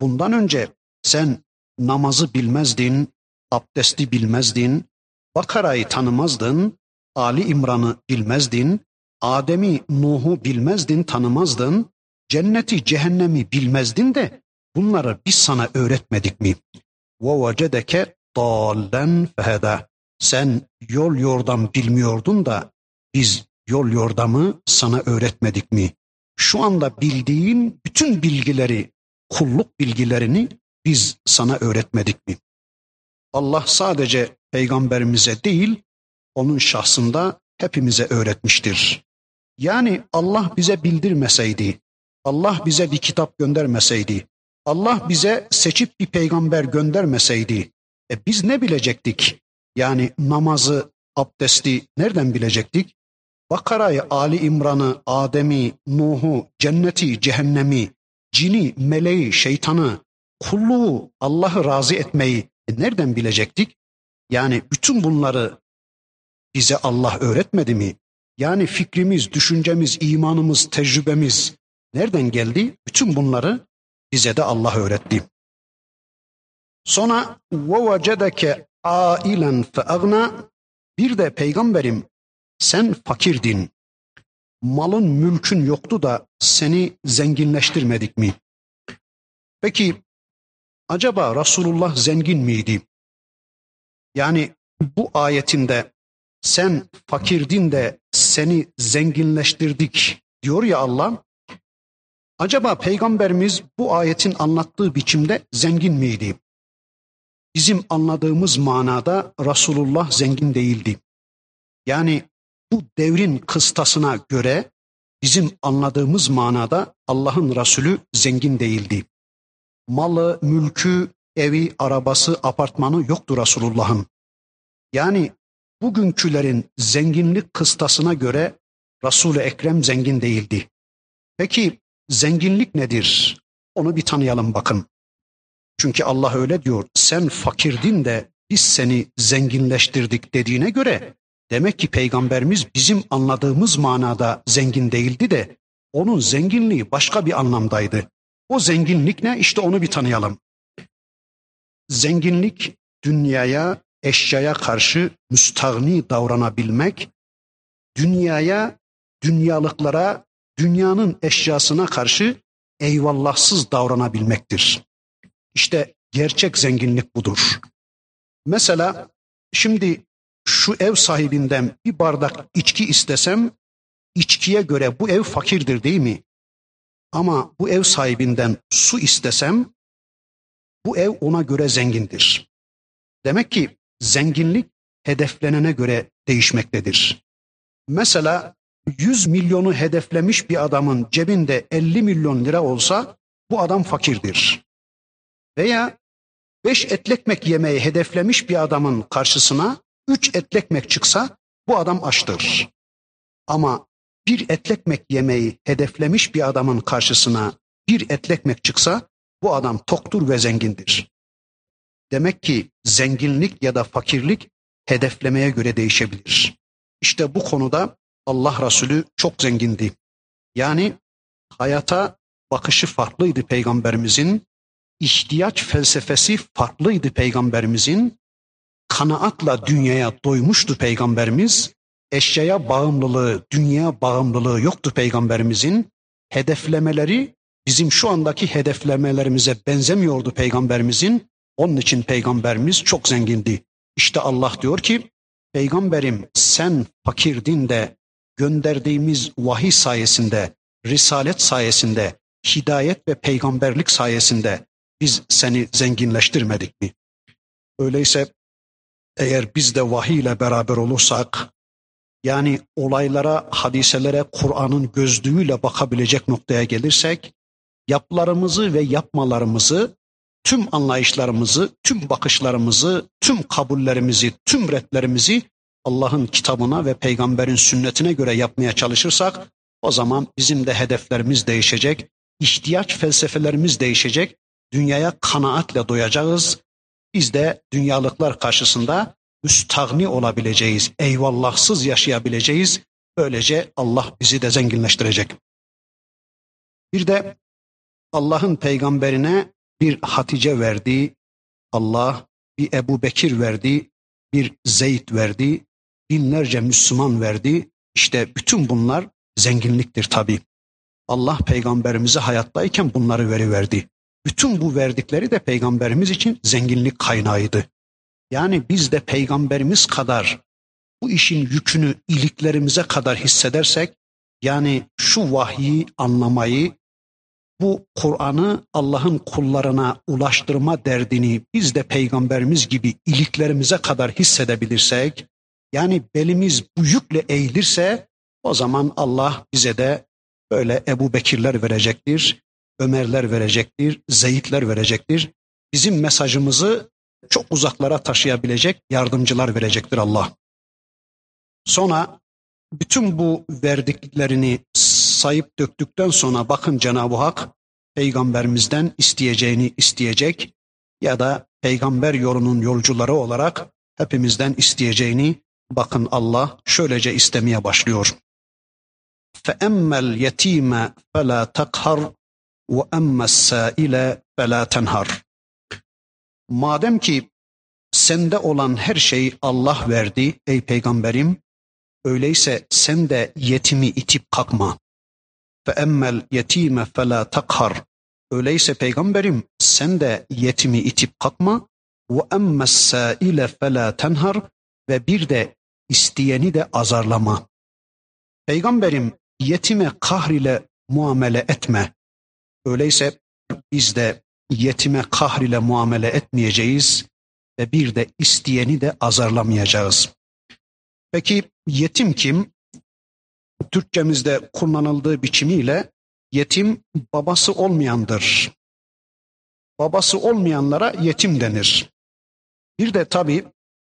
Bundan önce sen namazı bilmezdin, abdesti bilmezdin, Bakara'yı tanımazdın, Ali İmran'ı bilmezdin, Adem'i, Nuh'u bilmezdin, tanımazdın, cenneti, cehennemi bilmezdin de bunları biz sana öğretmedik mi? وَوَجَدَكَ ضَالًا فَهَدَى. Sen yol yordam bilmiyordun da biz yol yordamı sana öğretmedik mi? Şu anda bildiğin bütün bilgileri, kulluk bilgilerini biz sana öğretmedik mi? Allah sadece peygamberimize değil, onun şahsında hepimize öğretmiştir. Yani Allah bize bildirmeseydi, Allah bize bir kitap göndermeseydi, Allah bize seçip bir peygamber göndermeseydi, e biz ne bilecektik? Yani namazı, abdesti nereden bilecektik? Bakara'yı, Ali İmran'ı, Adem'i, Nuh'u, cenneti, cehennemi, cini, meleği, şeytanı, kulluğu, Allah'ı razı etmeyi e nereden bilecektik? Yani bütün bunları bize Allah öğretmedi mi? Yani fikrimiz, düşüncemiz, imanımız, tecrübemiz nereden geldi? Bütün bunları bize de Allah öğretti. Sonra وَوَجَدَكَ عَائِلًا فَأَغْنَى. Bir de peygamberim sen fakirdin. Malın mülkün yoktu da seni zenginleştirmedik mi? Peki acaba Resulullah zengin miydi? Yani bu ayetinde sen fakirdin de seni zenginleştirdik diyor ya Allah. Acaba peygamberimiz bu ayetin anlattığı biçimde zengin miydi? Bizim anladığımız manada Resulullah zengin değildi. Yani bu devrin kıstasına göre bizim anladığımız manada Allah'ın Resulü zengin değildi. Malı, mülkü, evi, arabası, apartmanı yoktu Resulullah'ın. Yani bugünkülerin zenginlik kıstasına göre Resul-i Ekrem zengin değildi. Peki zenginlik nedir? Onu bir tanıyalım bakın. Çünkü Allah öyle diyor, sen fakirdin de biz seni zenginleştirdik dediğine göre demek ki peygamberimiz bizim anladığımız manada zengin değildi de onun zenginliği başka bir anlamdaydı. O zenginlik ne? İşte onu bir tanıyalım. Zenginlik dünyaya, eşyaya karşı müstağni davranabilmek, dünyaya, dünyalıklara, dünyanın eşyasına karşı eyvallahsız davranabilmektir. İşte gerçek zenginlik budur. Mesela şimdi şu ev sahibinden bir bardak içki istesem, içkiye göre bu ev fakirdir değil mi? Ama bu ev sahibinden su istesem, bu ev ona göre zengindir. Demek ki zenginlik hedeflenene göre değişmektedir. Mesela yüz milyonu hedeflemiş bir adamın cebinde elli milyon lira olsa bu adam fakirdir. Veya beş etlekmek yemeği hedeflemiş bir adamın karşısına üç etlekmek çıksa bu adam açtır. Ama bir etlekmek yemeği hedeflemiş bir adamın karşısına bir etlekmek çıksa bu adam toktur ve zengindir. Demek ki zenginlik ya da fakirlik hedeflemeye göre değişebilir. İşte bu konuda Allah Resulü çok zengindi. Yani hayata bakışı farklıydı Peygamberimizin, ihtiyaç felsefesi farklıydı Peygamberimizin, kanaatla dünyaya doymuştu Peygamberimiz, eşyaya bağımlılığı, dünya bağımlılığı yoktu Peygamberimizin, hedeflemeleri bizim şu andaki hedeflemelerimize benzemiyordu Peygamberimizin, onun için Peygamberimiz çok zengindi. İşte Allah diyor ki, Peygamberim sen fakirdin de gönderdiğimiz vahiy sayesinde, risalet sayesinde, hidayet ve peygamberlik sayesinde biz seni zenginleştirmedik mi? Öyleyse eğer biz de vahiy ile beraber olursak, yani olaylara, hadiselere Kur'an'ın gözlüğüyle bakabilecek noktaya gelirsek, yapılarımızı ve yapmalarımızı, tüm anlayışlarımızı, tüm bakışlarımızı, tüm kabullerimizi, tüm retlerimizi Allah'ın kitabına ve peygamberin sünnetine göre yapmaya çalışırsak, o zaman bizim de hedeflerimiz değişecek, ihtiyaç felsefelerimiz değişecek, dünyaya kanaatle doyacağız. Biz de dünyalıklar karşısında müstağni olabileceğiz, eyvallahsız yaşayabileceğiz. Böylece Allah bizi de zenginleştirecek. Bir de Allah'ın peygamberine bir Hatice verdi, Allah bir Ebu Bekir verdi, bir Zeyd verdi, binlerce Müslüman verdi. İşte bütün bunlar zenginliktir tabii. Allah peygamberimize hayattayken bunları veriverdi. Bütün bu verdikleri de peygamberimiz için zenginlik kaynağıydı. Yani biz de peygamberimiz kadar bu işin yükünü iliklerimize kadar hissedersek, yani şu vahyi anlamayı, bu Kur'an'ı Allah'ın kullarına ulaştırma derdini biz de peygamberimiz gibi iliklerimize kadar hissedebilirsek, yani belimiz bu yükle eğilirse, o zaman Allah bize de böyle Ebu Bekirler verecektir, Ömerler verecektir, Zeydler verecektir. Bizim mesajımızı çok uzaklara taşıyabilecek yardımcılar verecektir Allah. Sonra bütün bu verdiklerini sayıp döktükten sonra bakın Cenab-ı Hak peygamberimizden isteyeceğini isteyecek ya da peygamber yolunun yolcuları olarak hepimizden isteyeceğini bakın Allah şöylece istemeye başlıyor. فَاَمَّا الْيَت۪يمَ فَلَا تَقْهَرْ وَاَمَّا السَّائِلَ فَلَا تَنْهَرْ. Madem ki sende olan her şeyi Allah verdi ey peygamberim, öyleyse sen de yetimi itip kalkma. فَاَمَّا الْيَت۪يمَ فَلَا تَقْهَرْ. Öyleyse peygamberim sen de yetimi itip kalkma. وَاَمَّا السَّائِلَ فَلَا تَنْهَرْ. Ve bir de isteyeni de azarlama. Peygamberim yetime kahriyle muamele etme. Öyleyse biz de yetime kahriyle muamele etmeyeceğiz ve bir de isteyeni de azarlamayacağız. Peki yetim kim? Türkçemizde kullanıldığı biçimiyle yetim babası olmayandır. Babası olmayanlara yetim denir. Bir de tabii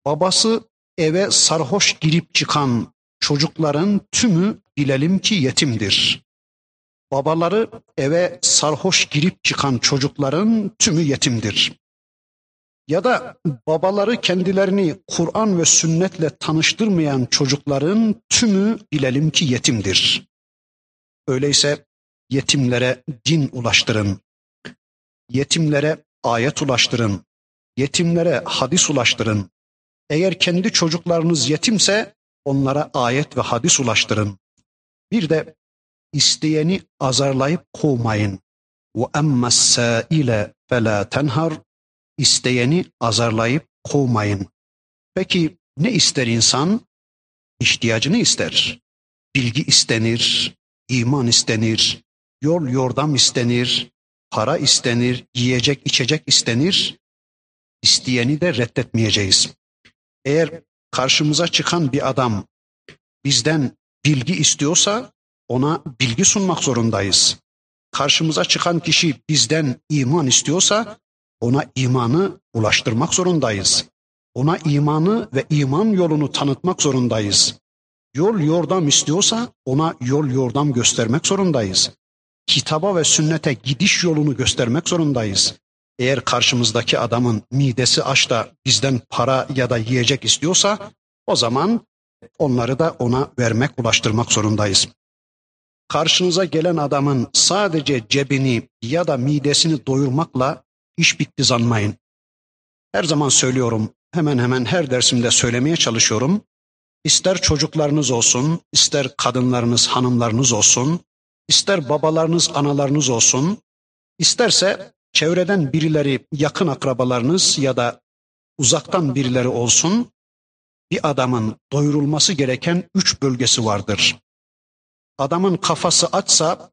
babası eve sarhoş girip çıkan çocukların tümü bilelim ki yetimdir. Babaları eve sarhoş girip çıkan çocukların tümü yetimdir. Ya da babaları kendilerini Kur'an ve sünnetle tanıştırmayan çocukların tümü bilelim ki yetimdir. Öyleyse yetimlere din ulaştırın, yetimlere ayet ulaştırın, yetimlere hadis ulaştırın. Eğer kendi çocuklarınız yetimse onlara ayet ve hadis ulaştırın. Bir de isteyeni azarlayıp kovmayın. وَاَمَّا السَّائِلَ فَلَا تَنْهَرْ. İsteyeni azarlayıp kovmayın. Peki ne ister insan? İhtiyacını ister. Bilgi istenir, iman istenir, yol yordam istenir, para istenir, yiyecek içecek istenir. İsteyeni de reddetmeyeceğiz. Eğer karşımıza çıkan bir adam bizden bilgi istiyorsa ona bilgi sunmak zorundayız. karşımıza çıkan kişi bizden iman istiyorsa ona imanı ulaştırmak zorundayız. Ona imanı ve iman yolunu tanıtmak zorundayız. Yol yordam istiyorsa ona yol yordam göstermek zorundayız. Kitaba ve sünnete gidiş yolunu göstermek zorundayız. Eğer karşımızdaki adamın midesi aç da bizden para ya da yiyecek istiyorsa o zaman onları da ona vermek, ulaştırmak zorundayız. Karşınıza gelen adamın sadece cebini ya da midesini doyurmakla iş bitti sanmayın. Her zaman söylüyorum, hemen hemen her dersimde söylemeye çalışıyorum. İster çocuklarınız olsun, ister kadınlarınız, hanımlarınız olsun, ister babalarınız, analarınız olsun, isterse çevreden birileri, yakın akrabalarınız ya da uzaktan birileri olsun, bir adamın doyurulması gereken üç bölgesi vardır. Adamın kafası açsa,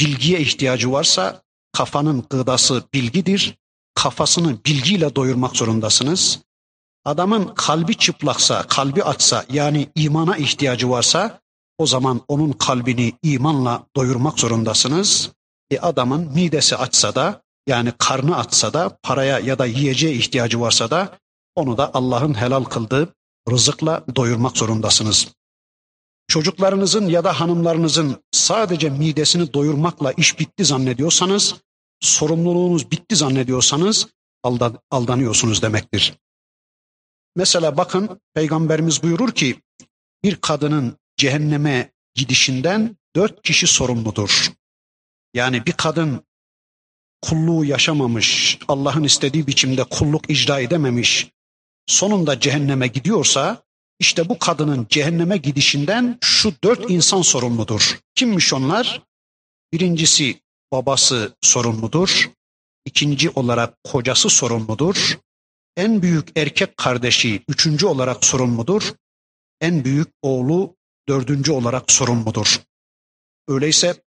bilgiye ihtiyacı varsa, kafanın gıdası bilgidir. Kafasını bilgiyle doyurmak zorundasınız. Adamın kalbi çıplaksa, kalbi açsa, yani imana ihtiyacı varsa, o zaman onun kalbini imanla doyurmak zorundasınız. E adamın midesi açsa da, yani karnı açsa da, paraya ya da yiyeceğe ihtiyacı varsa da, onu da Allah'ın helal kıldığı rızıkla doyurmak zorundasınız. Çocuklarınızın ya da hanımlarınızın sadece midesini doyurmakla iş bitti zannediyorsanız, sorumluluğunuz bitti zannediyorsanız aldan, aldanıyorsunuz demektir. Mesela bakın, Peygamberimiz buyurur ki, bir kadının cehenneme gidişinden dört kişi sorumludur. Yani bir kadın kulluğu yaşamamış, Allah'ın istediği biçimde kulluk icra edememiş, sonunda cehenneme gidiyorsa, işte bu kadının cehenneme gidişinden şu dört insan sorumludur. Kimmiş onlar? Birincisi babası sorumludur. İkinci olarak kocası sorumludur. En büyük erkek kardeşi üçüncü olarak sorumludur. En büyük oğlu dördüncü olarak sorumludur. Öyleyse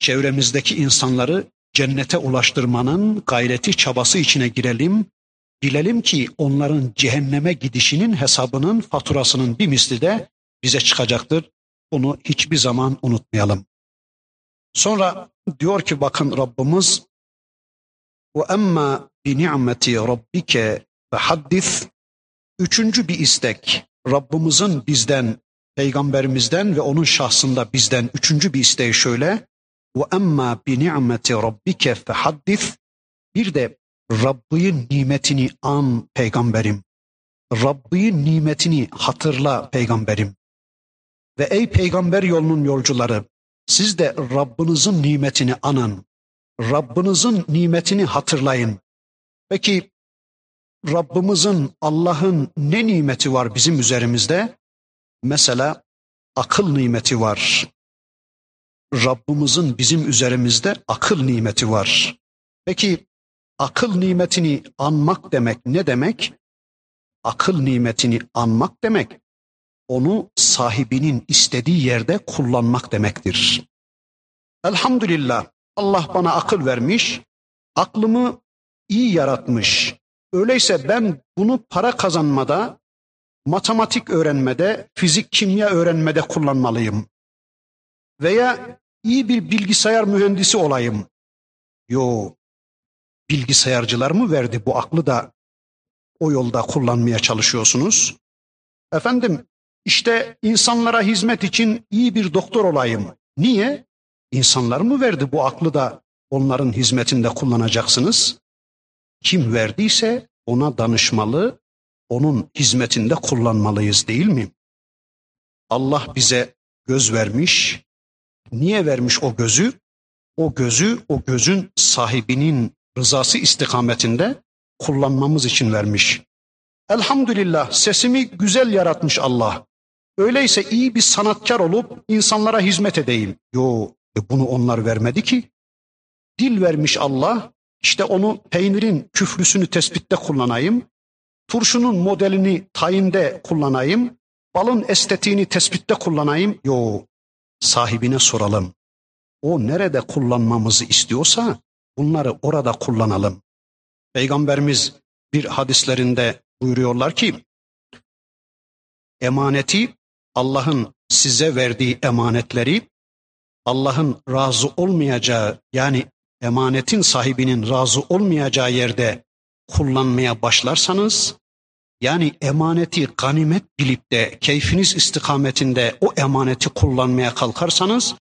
çevremizdeki insanları cennete ulaştırmanın gayreti, çabası içine girelim. Bilelim ki onların cehenneme gidişinin hesabının, faturasının bir misli de bize çıkacaktır. Bunu hiçbir zaman unutmayalım. Sonra diyor ki bakın Rabbimiz, وَاَمَّا بِنِعْمَةِ رَبِّكَ فَحَدِّثْ. Üçüncü bir istek, Rabbimizin bizden, Peygamberimizden ve onun şahsında bizden üçüncü bir isteği şöyle, وَاَمَّا بِنِعْمَةِ رَبِّكَ فَحَدِّثْ. Bir de Rabb'in nimetini an peygamberim. Rabb'in nimetini hatırla peygamberim. Ve ey peygamber yolunun yolcuları, siz de Rabbinizin nimetini anın. Rabbinizin nimetini hatırlayın. Peki Rabbimizin, Allah'ın ne nimeti var bizim üzerimizde? Mesela akıl nimeti var. Rabbimizin bizim üzerimizde akıl nimeti var. Peki akıl nimetini anmak demek ne demek? Akıl nimetini anmak demek, onu sahibinin istediği yerde kullanmak demektir. Elhamdülillah, Allah bana akıl vermiş, aklımı iyi yaratmış. Öyleyse ben bunu para kazanmada, matematik öğrenmede, fizik, kimya öğrenmede kullanmalıyım. Veya iyi bir bilgisayar mühendisi olayım. Yo. Bilgisayarcılar mı verdi bu aklı da o yolda kullanmaya çalışıyorsunuz? Efendim işte insanlara hizmet için iyi bir doktor olayım. Niye? İnsanlar mı verdi bu aklı da onların hizmetinde kullanacaksınız? Kim verdiyse ona danışmalı, onun hizmetinde kullanmalıyız değil mi? Allah bize göz vermiş. Niye vermiş o gözü? O gözü, o gözün sahibinin rızası istikametinde kullanmamız için vermiş. Elhamdülillah, sesimi güzel yaratmış Allah. Öyleyse iyi bir sanatkar olup insanlara hizmet edeyim. Yo, e bunu onlar vermedi ki. Dil vermiş Allah, işte onu peynirin küflüsünü tespitte kullanayım, turşunun modelini tayinde kullanayım, balın estetiğini tespitte kullanayım. Yo, sahibine soralım. O nerede kullanmamızı istiyorsa bunları orada kullanalım. Peygamberimiz bir hadislerinde buyuruyorlar ki, emaneti, Allah'ın size verdiği emanetleri Allah'ın razı olmayacağı, yani emanetin sahibinin razı olmayacağı yerde kullanmaya başlarsanız, yani emaneti ganimet bilip de keyfiniz istikametinde o emaneti kullanmaya kalkarsanız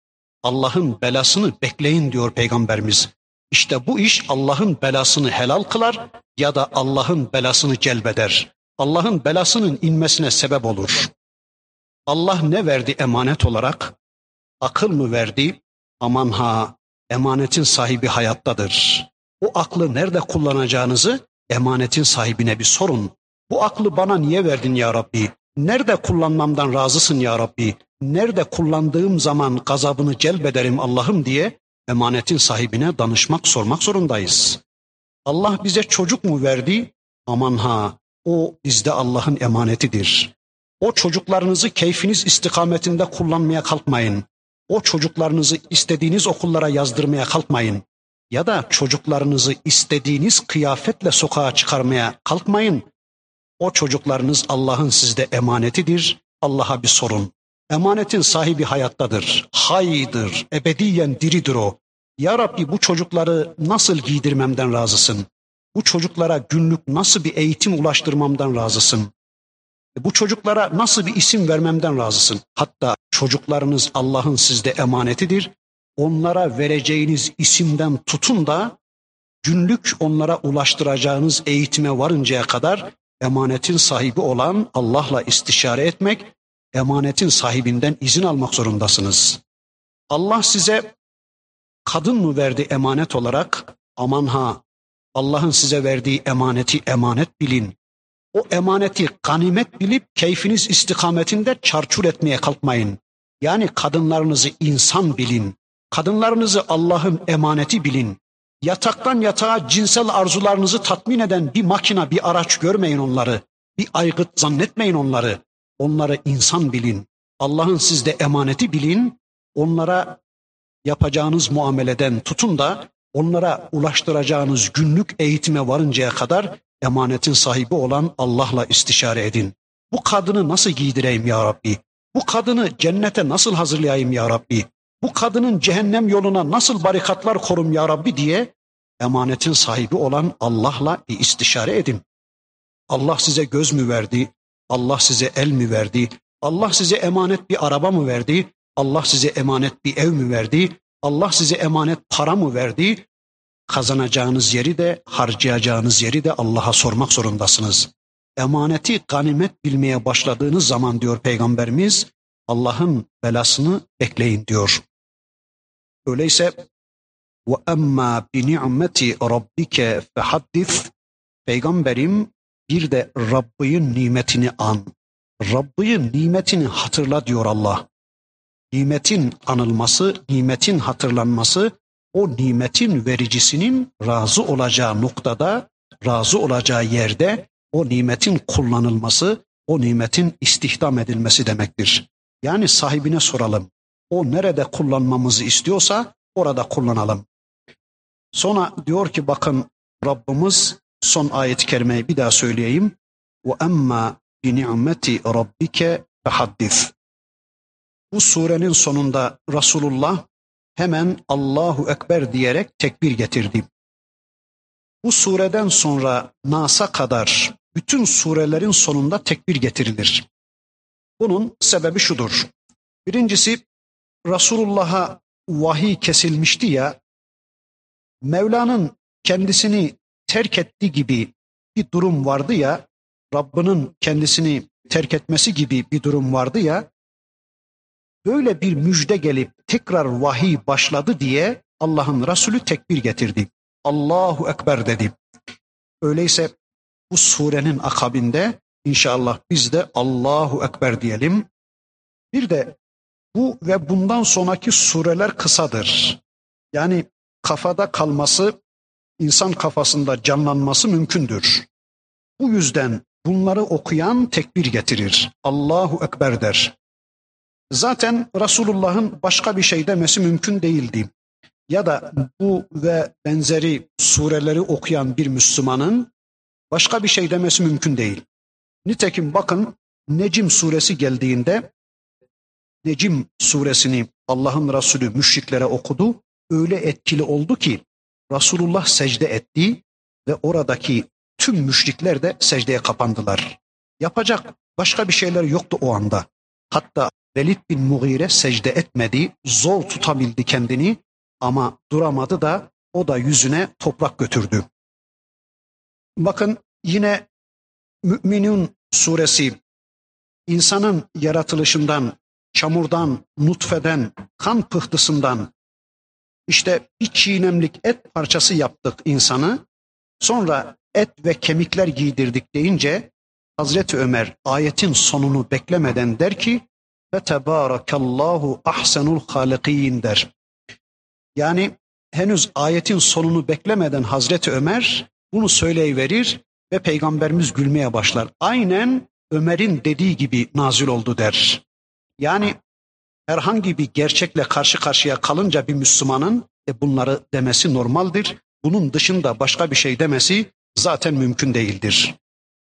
Allah'ın belasını bekleyin diyor Peygamberimiz. İşte bu iş Allah'ın belasını helal kılar ya da Allah'ın belasını celbeder. Allah'ın belasının inmesine sebep olur. Allah ne verdi emanet olarak? Akıl mı verdi? Aman ha, emanetin sahibi hayattadır. O aklı nerede kullanacağınızı emanetin sahibine bir sorun. Bu aklı bana niye verdin ya Rabbi? Nerede kullanmamdan razısın ya Rabbi? Nerede kullandığım zaman gazabını celbederim Allah'ım diye emanetin sahibine danışmak, sormak zorundayız. Allah bize çocuk mu verdi? Aman ha, o bizde Allah'ın emanetidir. O çocuklarınızı keyfiniz istikametinde kullanmaya kalkmayın. O çocuklarınızı istediğiniz okullara yazdırmaya kalkmayın. Ya da çocuklarınızı istediğiniz kıyafetle sokağa çıkarmaya kalkmayın. O çocuklarınız Allah'ın sizde emanetidir. Allah'a bir sorun. Emanetin sahibi hayattadır. Haydır, ebediyen diridir o. Ya Rabbi, bu çocukları nasıl giydirmemden razısın? Bu çocuklara günlük nasıl bir eğitim ulaştırmamdan razısın? Bu çocuklara nasıl bir isim vermemden razısın? Hatta çocuklarınız Allah'ın sizde emanetidir. Onlara vereceğiniz isimden tutun da günlük onlara ulaştıracağınız eğitime varıncaya kadar emanetin sahibi olan Allah'la istişare etmek, emanetin sahibinden izin almak zorundasınız. Allah size kadın mı verdi emanet olarak? Aman ha, Allah'ın size verdiği emaneti emanet bilin. O emaneti ganimet bilip keyfiniz istikametinde çarçur etmeye kalkmayın. Yani kadınlarınızı insan bilin. Kadınlarınızı Allah'ın emaneti bilin. Yataktan yatağa cinsel arzularınızı tatmin eden bir makine, bir araç görmeyin onları. Bir aygıt zannetmeyin onları. Onları insan bilin. Allah'ın sizde emaneti bilin. Onlara yapacağınız muameleden tutun da onlara ulaştıracağınız günlük eğitime varıncaya kadar emanetin sahibi olan Allah'la istişare edin. Bu kadını nasıl giydireyim ya Rabbi? Bu kadını cennete nasıl hazırlayayım ya Rabbi? Bu kadının cehennem yoluna nasıl barikatlar korum ya Rabbi diye emanetin sahibi olan Allah'la bir istişare edin. Allah size göz mü verdi? Allah size el mi verdi? Allah size emanet bir araba mı verdi? Allah size emanet bir ev mi verdi? Allah size emanet para mı verdi? Kazanacağınız yeri de harcayacağınız yeri de Allah'a sormak zorundasınız. Emaneti ganimet bilmeye başladığınız zaman diyor Peygamberimiz, Allah'ın belasını bekleyin diyor. Öyleyse ve emma bi ni'meti rabbike fehaddis, Peygamberim bir de Rabb'in nimetini an. Rabb'in nimetini hatırla diyor Allah. Nimetin anılması, nimetin hatırlanması, o nimetin vericisinin razı olacağı noktada, razı olacağı yerde o nimetin kullanılması, o nimetin istihdam edilmesi demektir. Yani sahibine soralım. O nerede kullanmamızı istiyorsa orada kullanalım. Sonra diyor ki bakın Rabbimiz, son ayet-i kerimeyi bir daha söyleyeyim. وَاَمَّا بِنِعْمَةِ رَبِّكَ فَحَدِّثْ. Bu surenin sonunda Resulullah hemen Allahu Ekber diyerek tekbir getirdi. Bu sureden sonra Nas'a kadar bütün surelerin sonunda tekbir getirilir. Bunun sebebi şudur. Birincisi, Resulullah'a vahiy kesilmişti ya, Mevla'nın kendisini terk ettiği gibi bir durum vardı ya, Rabbinin kendisini terk etmesi gibi bir durum vardı ya, böyle bir müjde gelip tekrar vahiy başladı diye Allah'ın Resulü tekbir getirdi. Allahu Ekber dedi. Öyleyse bu surenin akabinde İnşallah biz de Allahu Ekber diyelim. Bir de bu ve bundan sonraki sureler kısadır. Yani kafada kalması, insan kafasında canlanması mümkündür. Bu yüzden bunları okuyan tekbir getirir. Allahu Ekber der. Zaten Resulullah'ın başka bir şey demesi mümkün değildi. Ya da bu ve benzeri sureleri okuyan bir Müslümanın başka bir şey demesi mümkün değil. Nitekim bakın Necm suresi geldiğinde Necim suresini Allah'ın Resulü müşriklere okudu. Öyle etkili oldu ki Resulullah secde etti ve oradaki tüm müşrikler de secdeye kapandılar. Yapacak başka bir şeyler yoktu o anda. Hatta Velid bin Mughire secde etmedi, zor tutabildi kendini ama duramadı da o da yüzüne toprak götürdü. Bakın yine Mü'minun suresi insanın yaratılışından, çamurdan, nutfeden, kan pıhtısından işte bir çiğnemlik et parçası yaptık insanı, sonra et ve kemikler giydirdik deyince Hazreti Ömer ayetin sonunu beklemeden der ki ve tebarakallahu ahsenul halikin der. Yani henüz ayetin sonunu beklemeden Hazreti Ömer bunu söyleyiverir ve Peygamberimiz gülmeye başlar. Aynen Ömer'in dediği gibi nazil oldu der. Yani herhangi bir gerçekle karşı karşıya kalınca bir Müslümanın e bunları demesi normaldir. Bunun dışında başka bir şey demesi zaten mümkün değildir.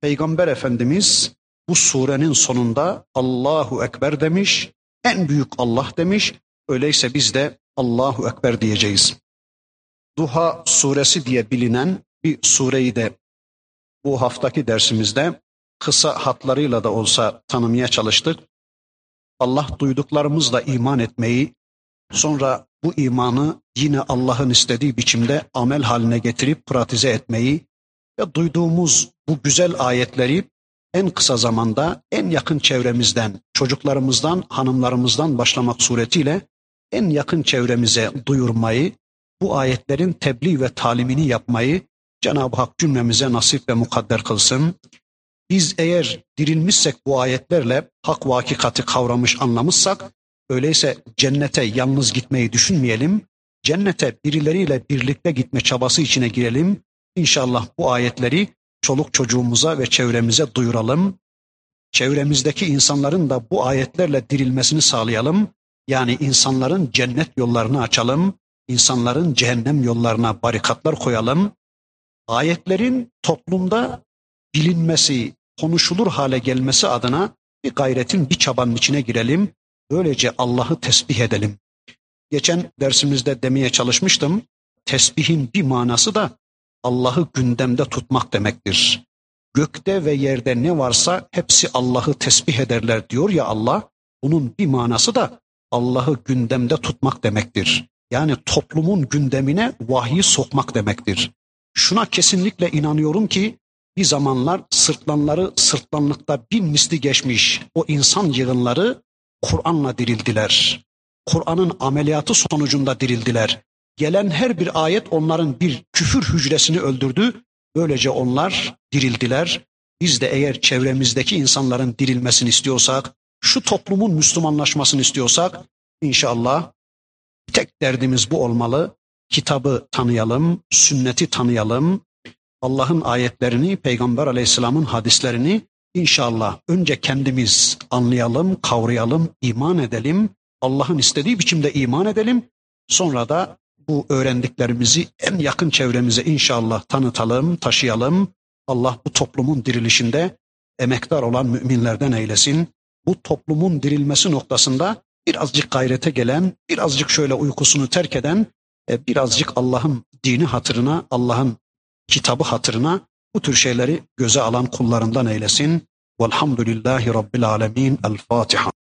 Peygamber Efendimiz bu surenin sonunda Allahu Ekber demiş, en büyük Allah demiş. Öyleyse biz de Allahu Ekber diyeceğiz. Duha suresi diye bilinen bir sureyi de bu haftaki dersimizde kısa hatlarıyla da olsa tanımaya çalıştık. Allah duyduklarımızla iman etmeyi, sonra bu imanı yine Allah'ın istediği biçimde amel haline getirip pratize etmeyi ve duyduğumuz bu güzel ayetleri en kısa zamanda en yakın çevremizden, çocuklarımızdan, hanımlarımızdan başlamak suretiyle en yakın çevremize duyurmayı, bu ayetlerin tebliğ ve talimini yapmayı Cenab-ı Hak cümlemize nasip ve mukadder kılsın. Biz eğer dirilmişsek bu ayetlerle hak ve hakikati kavramış anlamışsak, öyleyse cennete yalnız gitmeyi düşünmeyelim. Cennete birileriyle birlikte gitme çabası içine girelim. İnşallah bu ayetleri çoluk çocuğumuza ve çevremize duyuralım. Çevremizdeki insanların da bu ayetlerle dirilmesini sağlayalım. Yani insanların cennet yollarını açalım. İnsanların cehennem yollarına barikatlar koyalım. Ayetlerin toplumda bilinmesi, konuşulur hale gelmesi adına bir gayretin, bir çabanın içine girelim. Böylece Allah'ı tesbih edelim. Geçen dersimizde demeye çalışmıştım. Tesbihin bir manası da Allah'ı gündemde tutmak demektir. Gökte ve yerde ne varsa hepsi Allah'ı tesbih ederler diyor ya Allah. Bunun bir manası da Allah'ı gündemde tutmak demektir. Yani toplumun gündemine vahyi sokmak demektir. Şuna kesinlikle inanıyorum ki bir zamanlar sırtlanları sırtlanlıkta bin misli geçmiş o insan yığınları Kur'an'la dirildiler. Kur'an'ın ameliyatı sonucunda dirildiler. Gelen her bir ayet onların bir küfür hücresini öldürdü. Böylece onlar dirildiler. Biz de eğer çevremizdeki insanların dirilmesini istiyorsak, şu toplumun Müslümanlaşmasını istiyorsak, inşallah tek derdimiz bu olmalı. Kitabı tanıyalım, sünneti tanıyalım. Allah'ın ayetlerini, Peygamber Aleyhisselam'ın hadislerini inşallah önce kendimiz anlayalım, kavrayalım, iman edelim. Allah'ın istediği biçimde iman edelim. Sonra da bu öğrendiklerimizi en yakın çevremize inşallah tanıtalım, taşıyalım. Allah bu toplumun dirilişinde emektar olan müminlerden eylesin. Bu toplumun dirilmesi noktasında birazcık gayrete gelen, birazcık şöyle uykusunu terk eden, birazcık Allah'ın dini hatırına, Allah'ın kitabı hatırına bu tür şeyleri göze alan kullarından eylesin. Velhamdülillahi Rabbil alemin. El Fatiha.